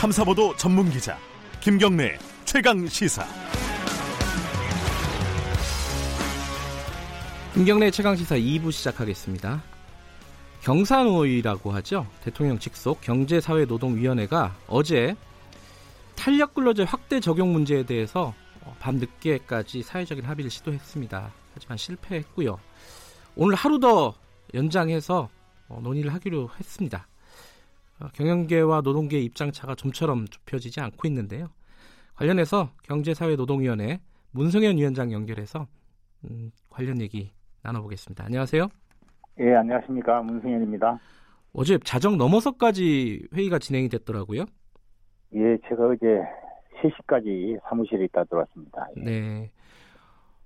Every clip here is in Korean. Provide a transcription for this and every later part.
탐사보도 전문기자 김경래 최강시사. 김경래 최강시사 2부 시작하겠습니다. 경산호위라고 하죠. 대통령 직속 경제사회노동위원회가 어제 탄력근로제 확대 적용 문제에 대해서 밤늦게까지 사회적인 합의를 시도했습니다. 하지만 실패했고요. 오늘 하루 더 연장해서 논의를 하기로 했습니다. 경영계와 노동계의 입장차가 좀처럼 좁혀지지 않고 있는데요. 관련해서 경제사회노동위원회 문성현 위원장 연결해서 관련 얘기 나눠보겠습니다. 안녕하세요. 예, 안녕하십니까. 문성현입니다. 어제 자정 넘어서까지 회의가 진행이 됐더라고요. 예, 제가 어제 3시까지 사무실에 있다 들어왔습니다. 예. 네.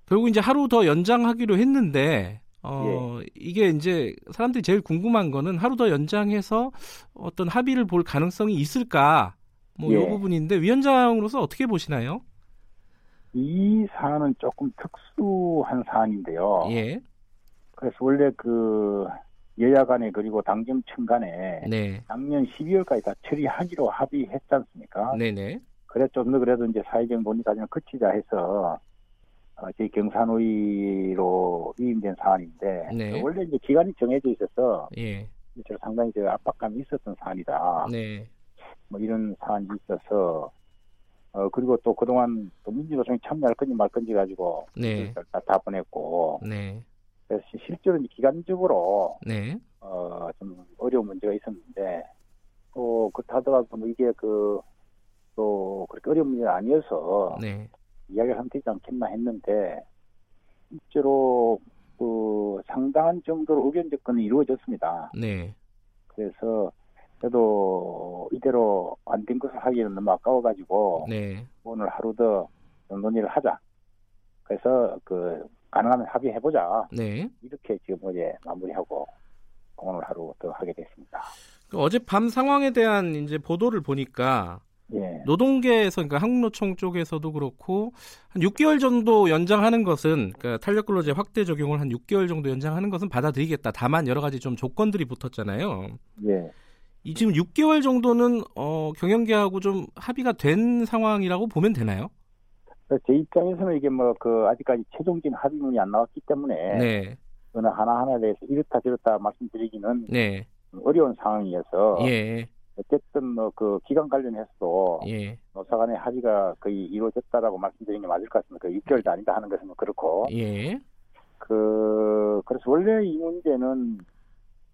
결국 이제 하루 더 연장하기로 했는데 예. 이게 이제 사람들이 제일 궁금한 거는 하루 더 연장해서 어떤 합의를 볼 가능성이 있을까? 뭐 요 부분인데 위원장으로서 어떻게 보시나요? 이 사안은 조금 특수한 사안인데요. 예. 그래서 원래 그 여야 간에 그리고 당정청 간에 네. 작년 12월까지 다 처리하기로 합의했지 않습니까? 네네. 그래서 좀 더 그래도 이제 사회적 논의 과정을 거치자 해서 저희 경산호위로 위임된 사안인데 네. 원래 이제 기간이 정해져 있어서 예. 상당히 압박감이 있었던 사안이다. 네. 뭐 이런 사안이 있어서 그리고 또 그동안 또 민주노총이 참여할 건지 말 건지 가지고 네. 다 보냈고. 네. 그래서 실제로 기간적으로 네. 좀 어려운 문제가 있었는데 또 그렇다더라도 뭐 이게 또 그렇게 어려운 문제가 아니어서 네. 이야기를 하면 되지 않겠나 했는데 실제로 상당한 정도로 의견 접근이 이루어졌습니다. 네. 그래서 그래도 이대로 안 된 것을 하기에는 너무 아까워가지고 네. 오늘 하루 더 논의를 하자. 그래서 가능하면 합의해보자. 네. 이렇게 지금 어제 마무리하고 오늘 하루 더 하게 됐습니다. 어젯밤 상황에 대한 이제 보도를 보니까 예. 노동계에서 그러니까 한국노총 쪽에서도 그렇고 한 6개월 정도 연장하는 것은 그러니까 탄력근로제 확대 적용을 한 6개월 정도 연장하는 것은 받아들이겠다. 다만 여러 가지 좀 조건들이 붙었잖아요. 예. 이 지금 6개월 정도는 경영계하고 좀 합의가 된 상황이라고 보면 되나요? 제 입장에서는 이게 아직까지 최종적인 합의문이 안 나왔기 때문에 네. 어느 하나하나에 대해서 이렇다 저렇다 말씀드리기는 네. 어려운 상황이어서 예. 어쨌든 기간 관련해서도 예. 노사 간의 합의가 거의 이루어졌다라고 말씀드리는 게 맞을 것 같습니다. 6개월도 아니다 하는 것은 그렇고 예. 그래서 원래 이 문제는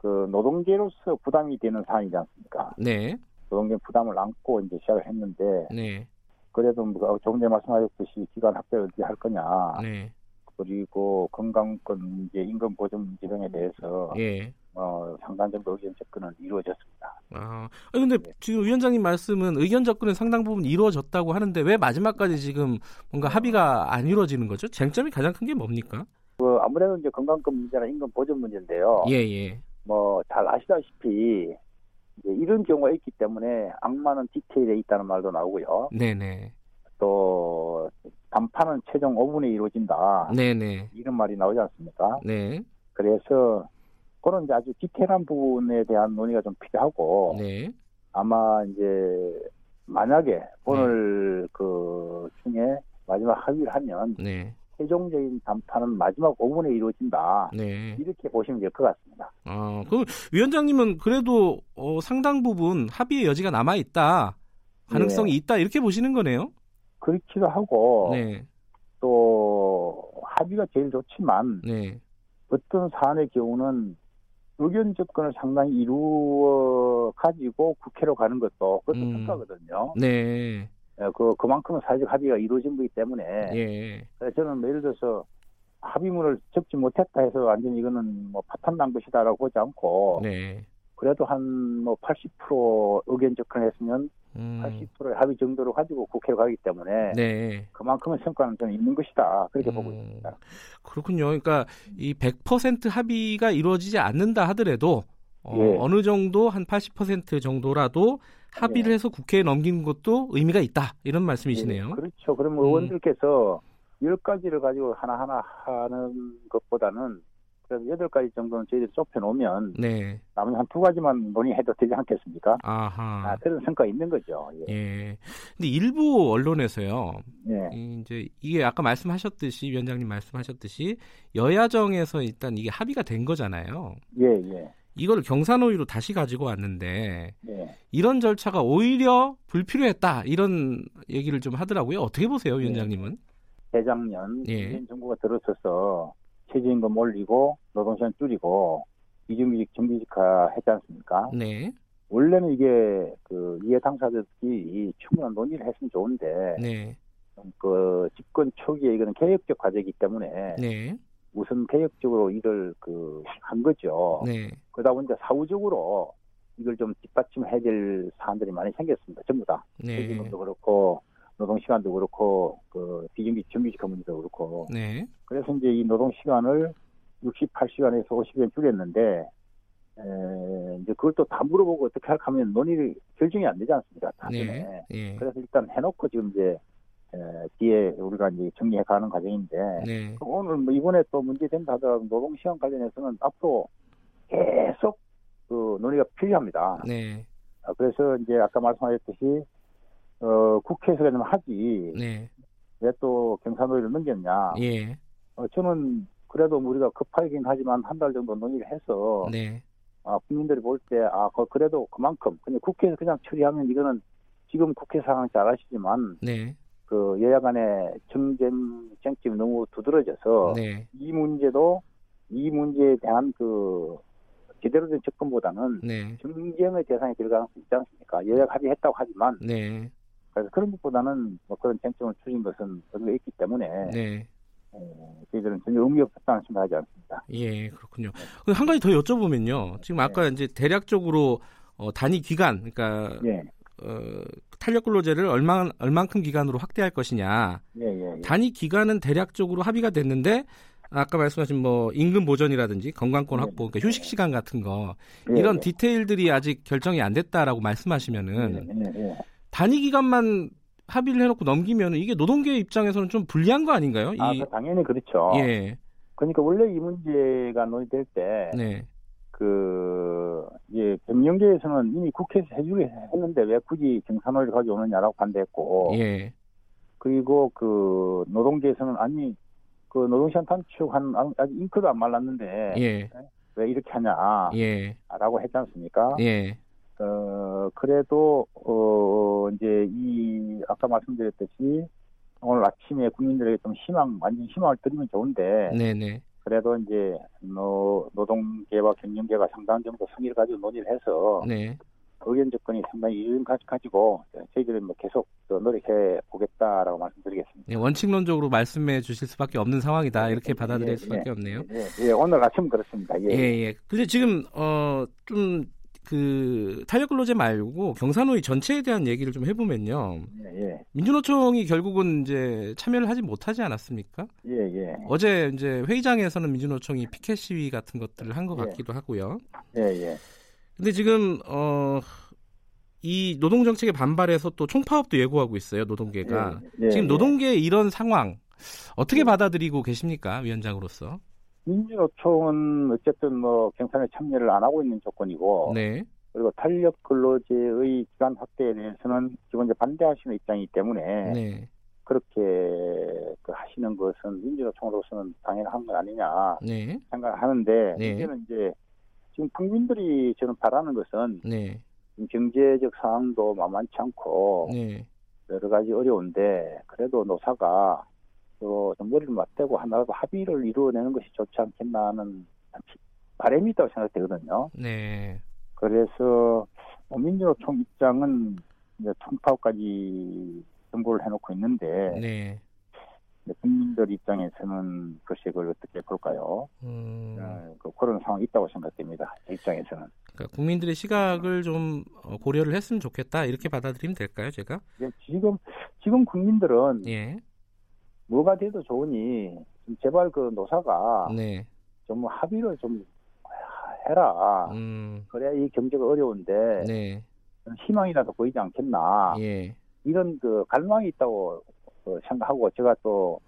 노동계로서 부담이 되는 사안이지 않습니까? 네. 노동계 부담을 안고 이제 시작을 했는데 네. 그래도 조금 전에 말씀하셨듯이 기간 확대를 어떻게 할 거냐. 네. 그리고 건강권 문제, 임금 보전 문제 등에 대해서 예. 상당 정도 의견 접근은 이루어졌습니다. 아, 근데 네. 지금 위원장님 말씀은 의견 접근은 상당 부분 이루어졌다고 하는데 왜 마지막까지 지금 뭔가 합의가 안 이루어지는 거죠? 쟁점이 가장 큰 게 뭡니까? 아무래도 이제 건강권 문제나 임금 보전 문제인데요. 예예. 잘 아시다시피. 이런 경우가 있기 때문에 악마는 디테일에 있다는 말도 나오고요. 네네. 또 단판은 최종 5분에 이루어진다. 네네. 이런 말이 나오지 않습니까? 네. 그래서 그런 이제 아주 디테일한 부분에 대한 논의가 좀 필요하고. 네. 아마 이제 만약에 오늘 네. 중에 마지막 합의를 하면. 네. 최종적인 담판은 마지막 5분에 이루어진다. 네. 이렇게 보시면 될 것 같습니다. 아, 그럼 위원장님은 그래도 상당 부분 합의의 여지가 남아 있다, 가능성이 네. 있다 이렇게 보시는 거네요. 그렇기도 하고 네. 또 합의가 제일 좋지만 네. 어떤 사안의 경우는 의견 접근을 상당히 이루어 가지고 국회로 가는 것도 그것도 평가거든요. 네. 그만큼은 사회적 합의가 이루어진 거기 때문에 예. 그래서 저는 예를 들어서 합의문을 적지 못했다 해서 완전히 이거는 파탄난 것이다라고 보지 않고 네. 그래도 한 80% 의견 접근을 했으면 80%의 합의 정도로 가지고 국회로 가기 때문에 네. 그만큼의 성과는 좀 있는 것이다 그렇게 보고 있습니다. 그렇군요. 그러니까 이 100% 합의가 이루어지지 않는다 하더라도 예. 어느 정도 한 80% 정도라도 합의를 예. 해서 국회에 넘기는 것도 의미가 있다 이런 말씀이시네요. 예, 그렇죠. 그럼 의원들께서 10가지를 가지고 하나하나 하는 것보다는 그래서 8가지 정도는 저희들이 좁혀놓으면 네. 남은 한두 가지만 논의해도 되지 않겠습니까? 아하. 아, 그런 성과 있는 거죠. 예. 예. 근데 일부 언론에서요. 예. 이제 이게 아까 말씀하셨듯이 위원장님 말씀하셨듯이 여야정에서 일단 이게 합의가 된 거잖아요. 예, 예. 이걸 경산호위로 다시 가지고 왔는데 예. 이런 절차가 오히려 불필요했다 이런 얘기를 좀 하더라고요. 어떻게 보세요, 위원장님은? 예. 재작년 예. 정부가 들어서서 최저임금 올리고 노동시간 줄이고 비정규직 정규직화 했지 않습니까? 네. 원래는 이게 그 이해 당사자들이 충분한 논의를 했으면 좋은데 네. 그 집권 초기에 이거는 개혁적 과제이기 때문에 네. 우선 개혁적으로 일을 그 한 거죠. 네. 그러다 보니까 사후적으로 이걸 좀 뒷받침해야 될 사안들이 많이 생겼습니다. 전부 다. 최저임금도 네. 그렇고. 노동시간도 그렇고, 그, 비정규직, 정규직화 문제도 그렇고. 네. 그래서 이제 이 노동시간을 68시간에서 50시간 줄였는데, 이제 그걸 또 다 물어보고 어떻게 할까 하면 논의를, 결정이 안 되지 않습니까? 다 네. 네. 그래서 일단 해놓고 지금 이제, 뒤에 우리가 이제 정리해 가는 과정인데, 네. 오늘 뭐 이번에 또 문제된다 하더라도 노동시간 관련해서는 앞으로 계속 그 논의가 필요합니다. 네. 그래서 이제 아까 말씀하셨듯이, 국회에서 그냥 하지. 네. 왜 또 경산호위를 넘겼냐. 예. 저는 그래도 우리가 급하긴 하지만 한 달 정도 논의를 해서. 네. 아, 국민들이 볼 때, 아, 그래도 그만큼. 근데 국회에서 그냥 처리하면 이거는 지금 국회 상황 잘 아시지만. 네. 그 여야 간의 쟁점이 너무 두드러져서. 네. 이 문제에 대한 그 제대로 된 접근보다는. 네. 정쟁의 대상이 될 가능성이 있지 않습니까? 여야 합의했다고 하지만. 네. 그래서 그런 것보다는 뭐 그런 쟁점을 추진 것은 의미가 있기 때문에 네. 저희들은 전혀 의미 없었다는 생각을 하지 않습니다. 예, 그렇군요. 네. 한 가지 더 여쭤보면요. 지금 아까 네. 이제 대략적으로 단위 기간, 그러니까 네. 탄력 근로제를 얼만큼 기간으로 확대할 것이냐. 네, 네, 네. 단위 기간은 대략적으로 합의가 됐는데 아까 말씀하신 뭐 임금 보전이라든지 건강권 확보, 그러니까 휴식 시간 같은 거 네, 이런 네. 디테일들이 아직 결정이 안 됐다라고 말씀하시면은. 네, 네, 네. 단위 기간만 합의를 해놓고 넘기면 이게 노동계 입장에서는 좀 불리한 거 아닌가요? 아, 당연히 그렇죠. 예. 그러니까 원래 이 문제가 논의될 때, 네. 경영계에서는 이미 국회에서 해주게 했는데 왜 굳이 경산호위를 가져오느냐라고 반대했고, 예. 그리고 그 노동계에서는 아니 그 노동시간 단축한 아직 잉크도 안 말랐는데 예. 왜 이렇게 하냐라고 예. 했지 않습니까? 예. 그래도, 이제, 아까 말씀드렸듯이, 오늘 아침에 국민들에게 좀 완전 희망을 드리면 좋은데, 네네. 그래도 이제, 노동계와 경영계가 상당 정도 성의를 가지고 논의를 해서, 네. 의견 접근이 상당히 유용까지 가지고, 저희들은 뭐 계속 노력해 보겠다라고 말씀드리겠습니다. 네, 원칙론적으로 말씀해 주실 수밖에 없는 상황이다. 이렇게 받아들일 수밖에 없네요. 예, 오늘 아침 그렇습니다. 예. 예, 예. 근데 지금, 그 탄력근로제 말고 경산호위 전체에 대한 얘기를 좀 해보면요. 예, 예. 민주노총이 결국은 이제 참여를 하지 못하지 않았습니까? 예, 예. 어제 이제 회의장에서는 민주노총이 피켓 시위 같은 것들을 한 것 예. 같기도 하고요. 예, 예. 근데 지금 이 노동 정책에 반발해서 또 총파업도 예고하고 있어요. 노동계가 예, 예, 지금 노동계의 이런 상황 어떻게 받아들이고 계십니까, 위원장으로서? 민주노총은 어쨌든 뭐 경산에 참여를 안 하고 있는 조건이고, 네. 그리고 탄력 근로제의 기간 확대에 대해서는 기본적으로 반대하시는 입장이기 때문에 네. 그렇게 하시는 것은 민주노총으로서는 당연한 건 아니냐 네. 생각하는데 네. 이제는 이제 지금 국민들이 저는 바라는 것은 네. 경제적 상황도 만만치 않고 네. 여러 가지 어려운데 그래도 노사가 또 머리를 맞대고 하나라도 합의를 이루어내는 것이 좋지 않겠나 하는 바람이 있다고 생각되거든요. 네. 그래서 민주노총 입장은 이제 총파업까지 정보를 해놓고 있는데 네. 국민들 입장에서는 글쎄 그걸 어떻게 볼까요? 그런 상황이 있다고 생각됩니다. 제 입장에서는. 그러니까 국민들의 시각을 좀 고려를 했으면 좋겠다 이렇게 받아들이면 될까요, 제가? 네, 지금 국민들은. 예. 뭐가 돼도 좋으니 제발 그 노사가 네. 좀 합의를 좀 해라. 그래야 이 경제가 어려운데 네. 희망이라도 보이지 않겠나. 예. 이런 그 갈망이 있다고 생각하고 제가 또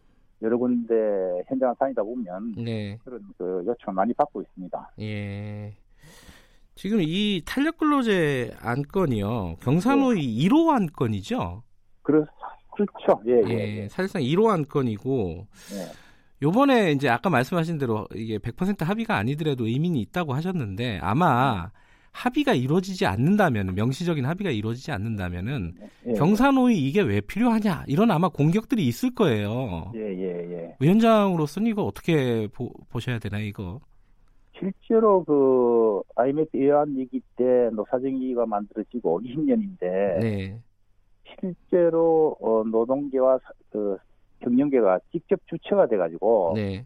여러 군데 현장을 다니다 보면 네. 그런 그 요청을 많이 받고 있습니다. 예. 지금 이 탄력근로제 안건이요. 경산호위 네. 1호 안건이죠? 그렇죠. 예. 사실상 1호 안건이고 요번에 네. 이제 아까 말씀하신 대로 이게 100% 합의가 아니더라도 의미는 있다고 하셨는데 아마 합의가 이루어지지 않는다면 명시적인 합의가 이루어지지 않는다면은 예. 경산호위 이게 왜 필요하냐 이런 아마 공격들이 있을 거예요. 예. 위원장으로서는 이거 어떻게 보셔야 되나요, 이거? 실제로 그 IMF 외환 위기 때 노사정위가 만들어지고 20년인데 네. 실제로 노동계와 그 경영계가 직접 주체가 돼가지고 네.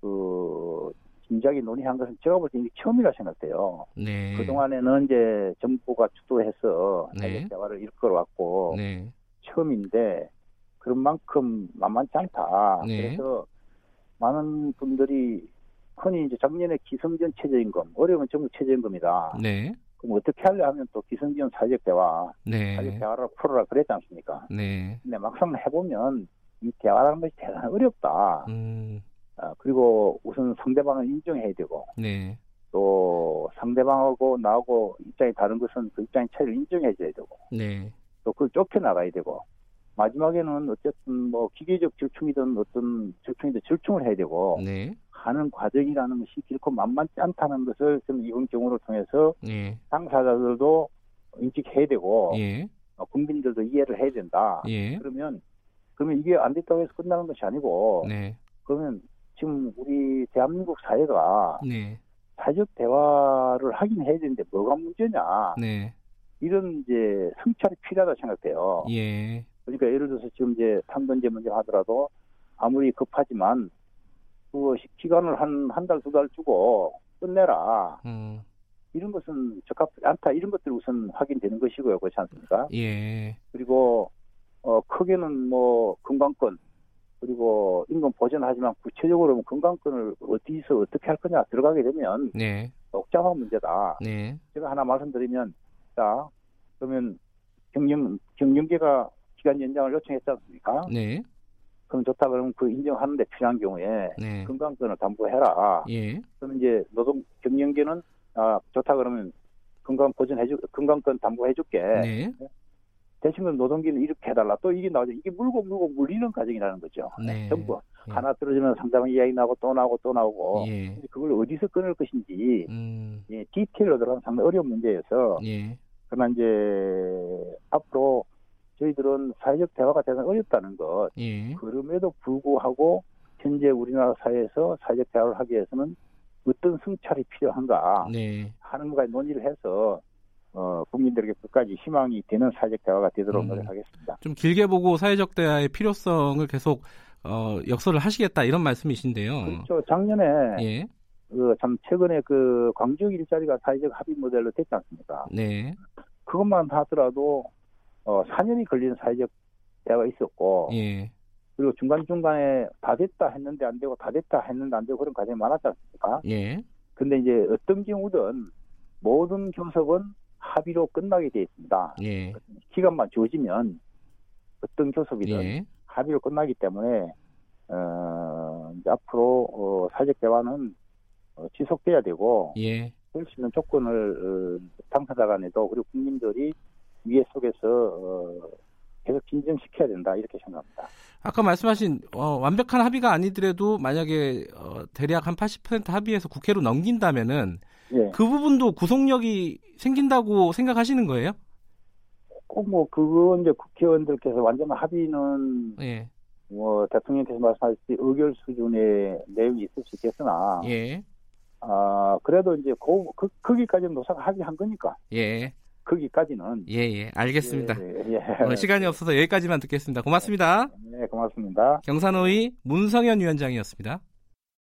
그 진작에 논의한 것은 제가 볼 때 이게 처음이라 생각돼요. 네. 그동안에는 이제 정부가 주도해서 네. 대화를 이끌어왔고 네. 처음인데 그런 만큼 만만치 않다. 네. 그래서 많은 분들이 흔히 이제 작년에 기성전 최저임금, 어려운 정부 최저임금이다. 네. 그럼 어떻게 하려 하면 또 기성전 사회적 대화, 네. 사회적 대화를 풀어라 그랬지 않습니까? 네. 근데 막상 해보면 이 대화라는 것이 대단히 어렵다. 그리고 우선 상대방을 인정해야 되고 네. 또 상대방하고 나하고 입장이 다른 것은 그 입장의 차이를 인정해줘야 되고 네. 또 그걸 좁혀나가야 되고 마지막에는 어쨌든 뭐 기계적 절충이든 어떤 절충이든 절충을 해야 되고 네. 하는 과정이라는 것이 결코 만만치 않다는 것을 좀 이번 경우를 통해서 네. 당사자들도 인식해야 되고 예. 국민들도 이해를 해야 된다. 예. 그러면 이게 안 됐다고 해서 끝나는 것이 아니고 네. 그러면 지금 우리 대한민국 사회가 네. 사회적 대화를 하긴 해야 되는데 뭐가 문제냐 네. 이런 이제 성찰이 필요하다 생각돼요. 예. 그러니까 예를 들어서 지금 이제 탄원제 문제 하더라도 아무리 급하지만 그 기간을 한 달, 두 달 주고 끝내라. 이런 것은 적합하지 않다. 이런 것들이 우선 확인되는 것이고요, 그렇지 않습니까? 예. 그리고 크게는 뭐 건강권. 그리고 임금 보전하지만 구체적으로는 건강권을 어디서 어떻게 할 거냐 들어가게 되면 네. 복잡한 문제다. 네. 제가 하나 말씀드리면 자 그러면 경영계가 기간 연장을 요청했지 않습니까? 네. 그럼 좋다 그러면 그 인정하는데 필요한 경우에 네. 건강권을 담보해라. 예. 그러면 이제 노동 경영계는 아 좋다 그러면 건강권 담보해줄게. 네. 대신 노동계는 이렇게 해달라. 또 이게 나오죠. 이게 물고 물리는 과정이라는 거죠. 네. 전부 하나 떨어지면 상대방 이야기 나오고 또 나오고. 예. 그걸 어디서 끊을 것인지 예, 디테일로 들어가는 상당히 어려운 문제여서 예. 그러나 이제 앞으로 저희들은 사회적 대화가 대단히 어렵다는 것. 예. 그럼에도 불구하고 현재 우리나라 사회에서 사회적 대화를 하기 위해서는 어떤 성찰이 필요한가 네. 하는 것까지 논의를 해서 국민들에게 끝까지 희망이 되는 사회적 대화가 되도록 노력하겠습니다. 좀 길게 보고 사회적 대화의 필요성을 계속 역설을 하시겠다 이런 말씀이신데요. 그렇죠. 작년에 예. 참 최근에 그 광주 일자리가 사회적 합의 모델로 됐지 않습니까? 네. 그것만 하더라도 4년이 걸리는 사회적 대화가 있었고 예. 그리고 중간중간에 다 됐다 했는데 안 되고 다 됐다 했는데 안 되고 그런 과정이 많았지 않습니까? 예. 근데 이제 어떤 경우든 모든 교섭은 합의로 끝나게 되어 있습니다. 예. 기간만 주어지면 어떤 교섭이든 예. 합의로 끝나기 때문에 이제 앞으로 사회적 대화는 지속돼야 되고 예. 될 수 있는 조건을 당사자 간에도 그리고 국민들이 위에 속에서 계속 진정시켜야 된다 이렇게 생각합니다. 아까 말씀하신 완벽한 합의가 아니더라도 만약에 대략 한 80% 합의해서 국회로 넘긴다면은 예. 그 부분도 구속력이 생긴다고 생각하시는 거예요? 꼭 뭐 그건 이제 국회의원들께서 완전한 합의는 예. 뭐 대통령께서 말씀하셨듯이 의결 수준의 내용이 있을 수 있겠으나 예. 그래도 이제 거기까지는 노사가 합의한 거니까. 예. 거기까지는 예예 알겠습니다. 시간이 없어서 여기까지만 듣겠습니다. 고맙습니다. 네 고맙습니다. 경산호위 문성현 위원장이었습니다.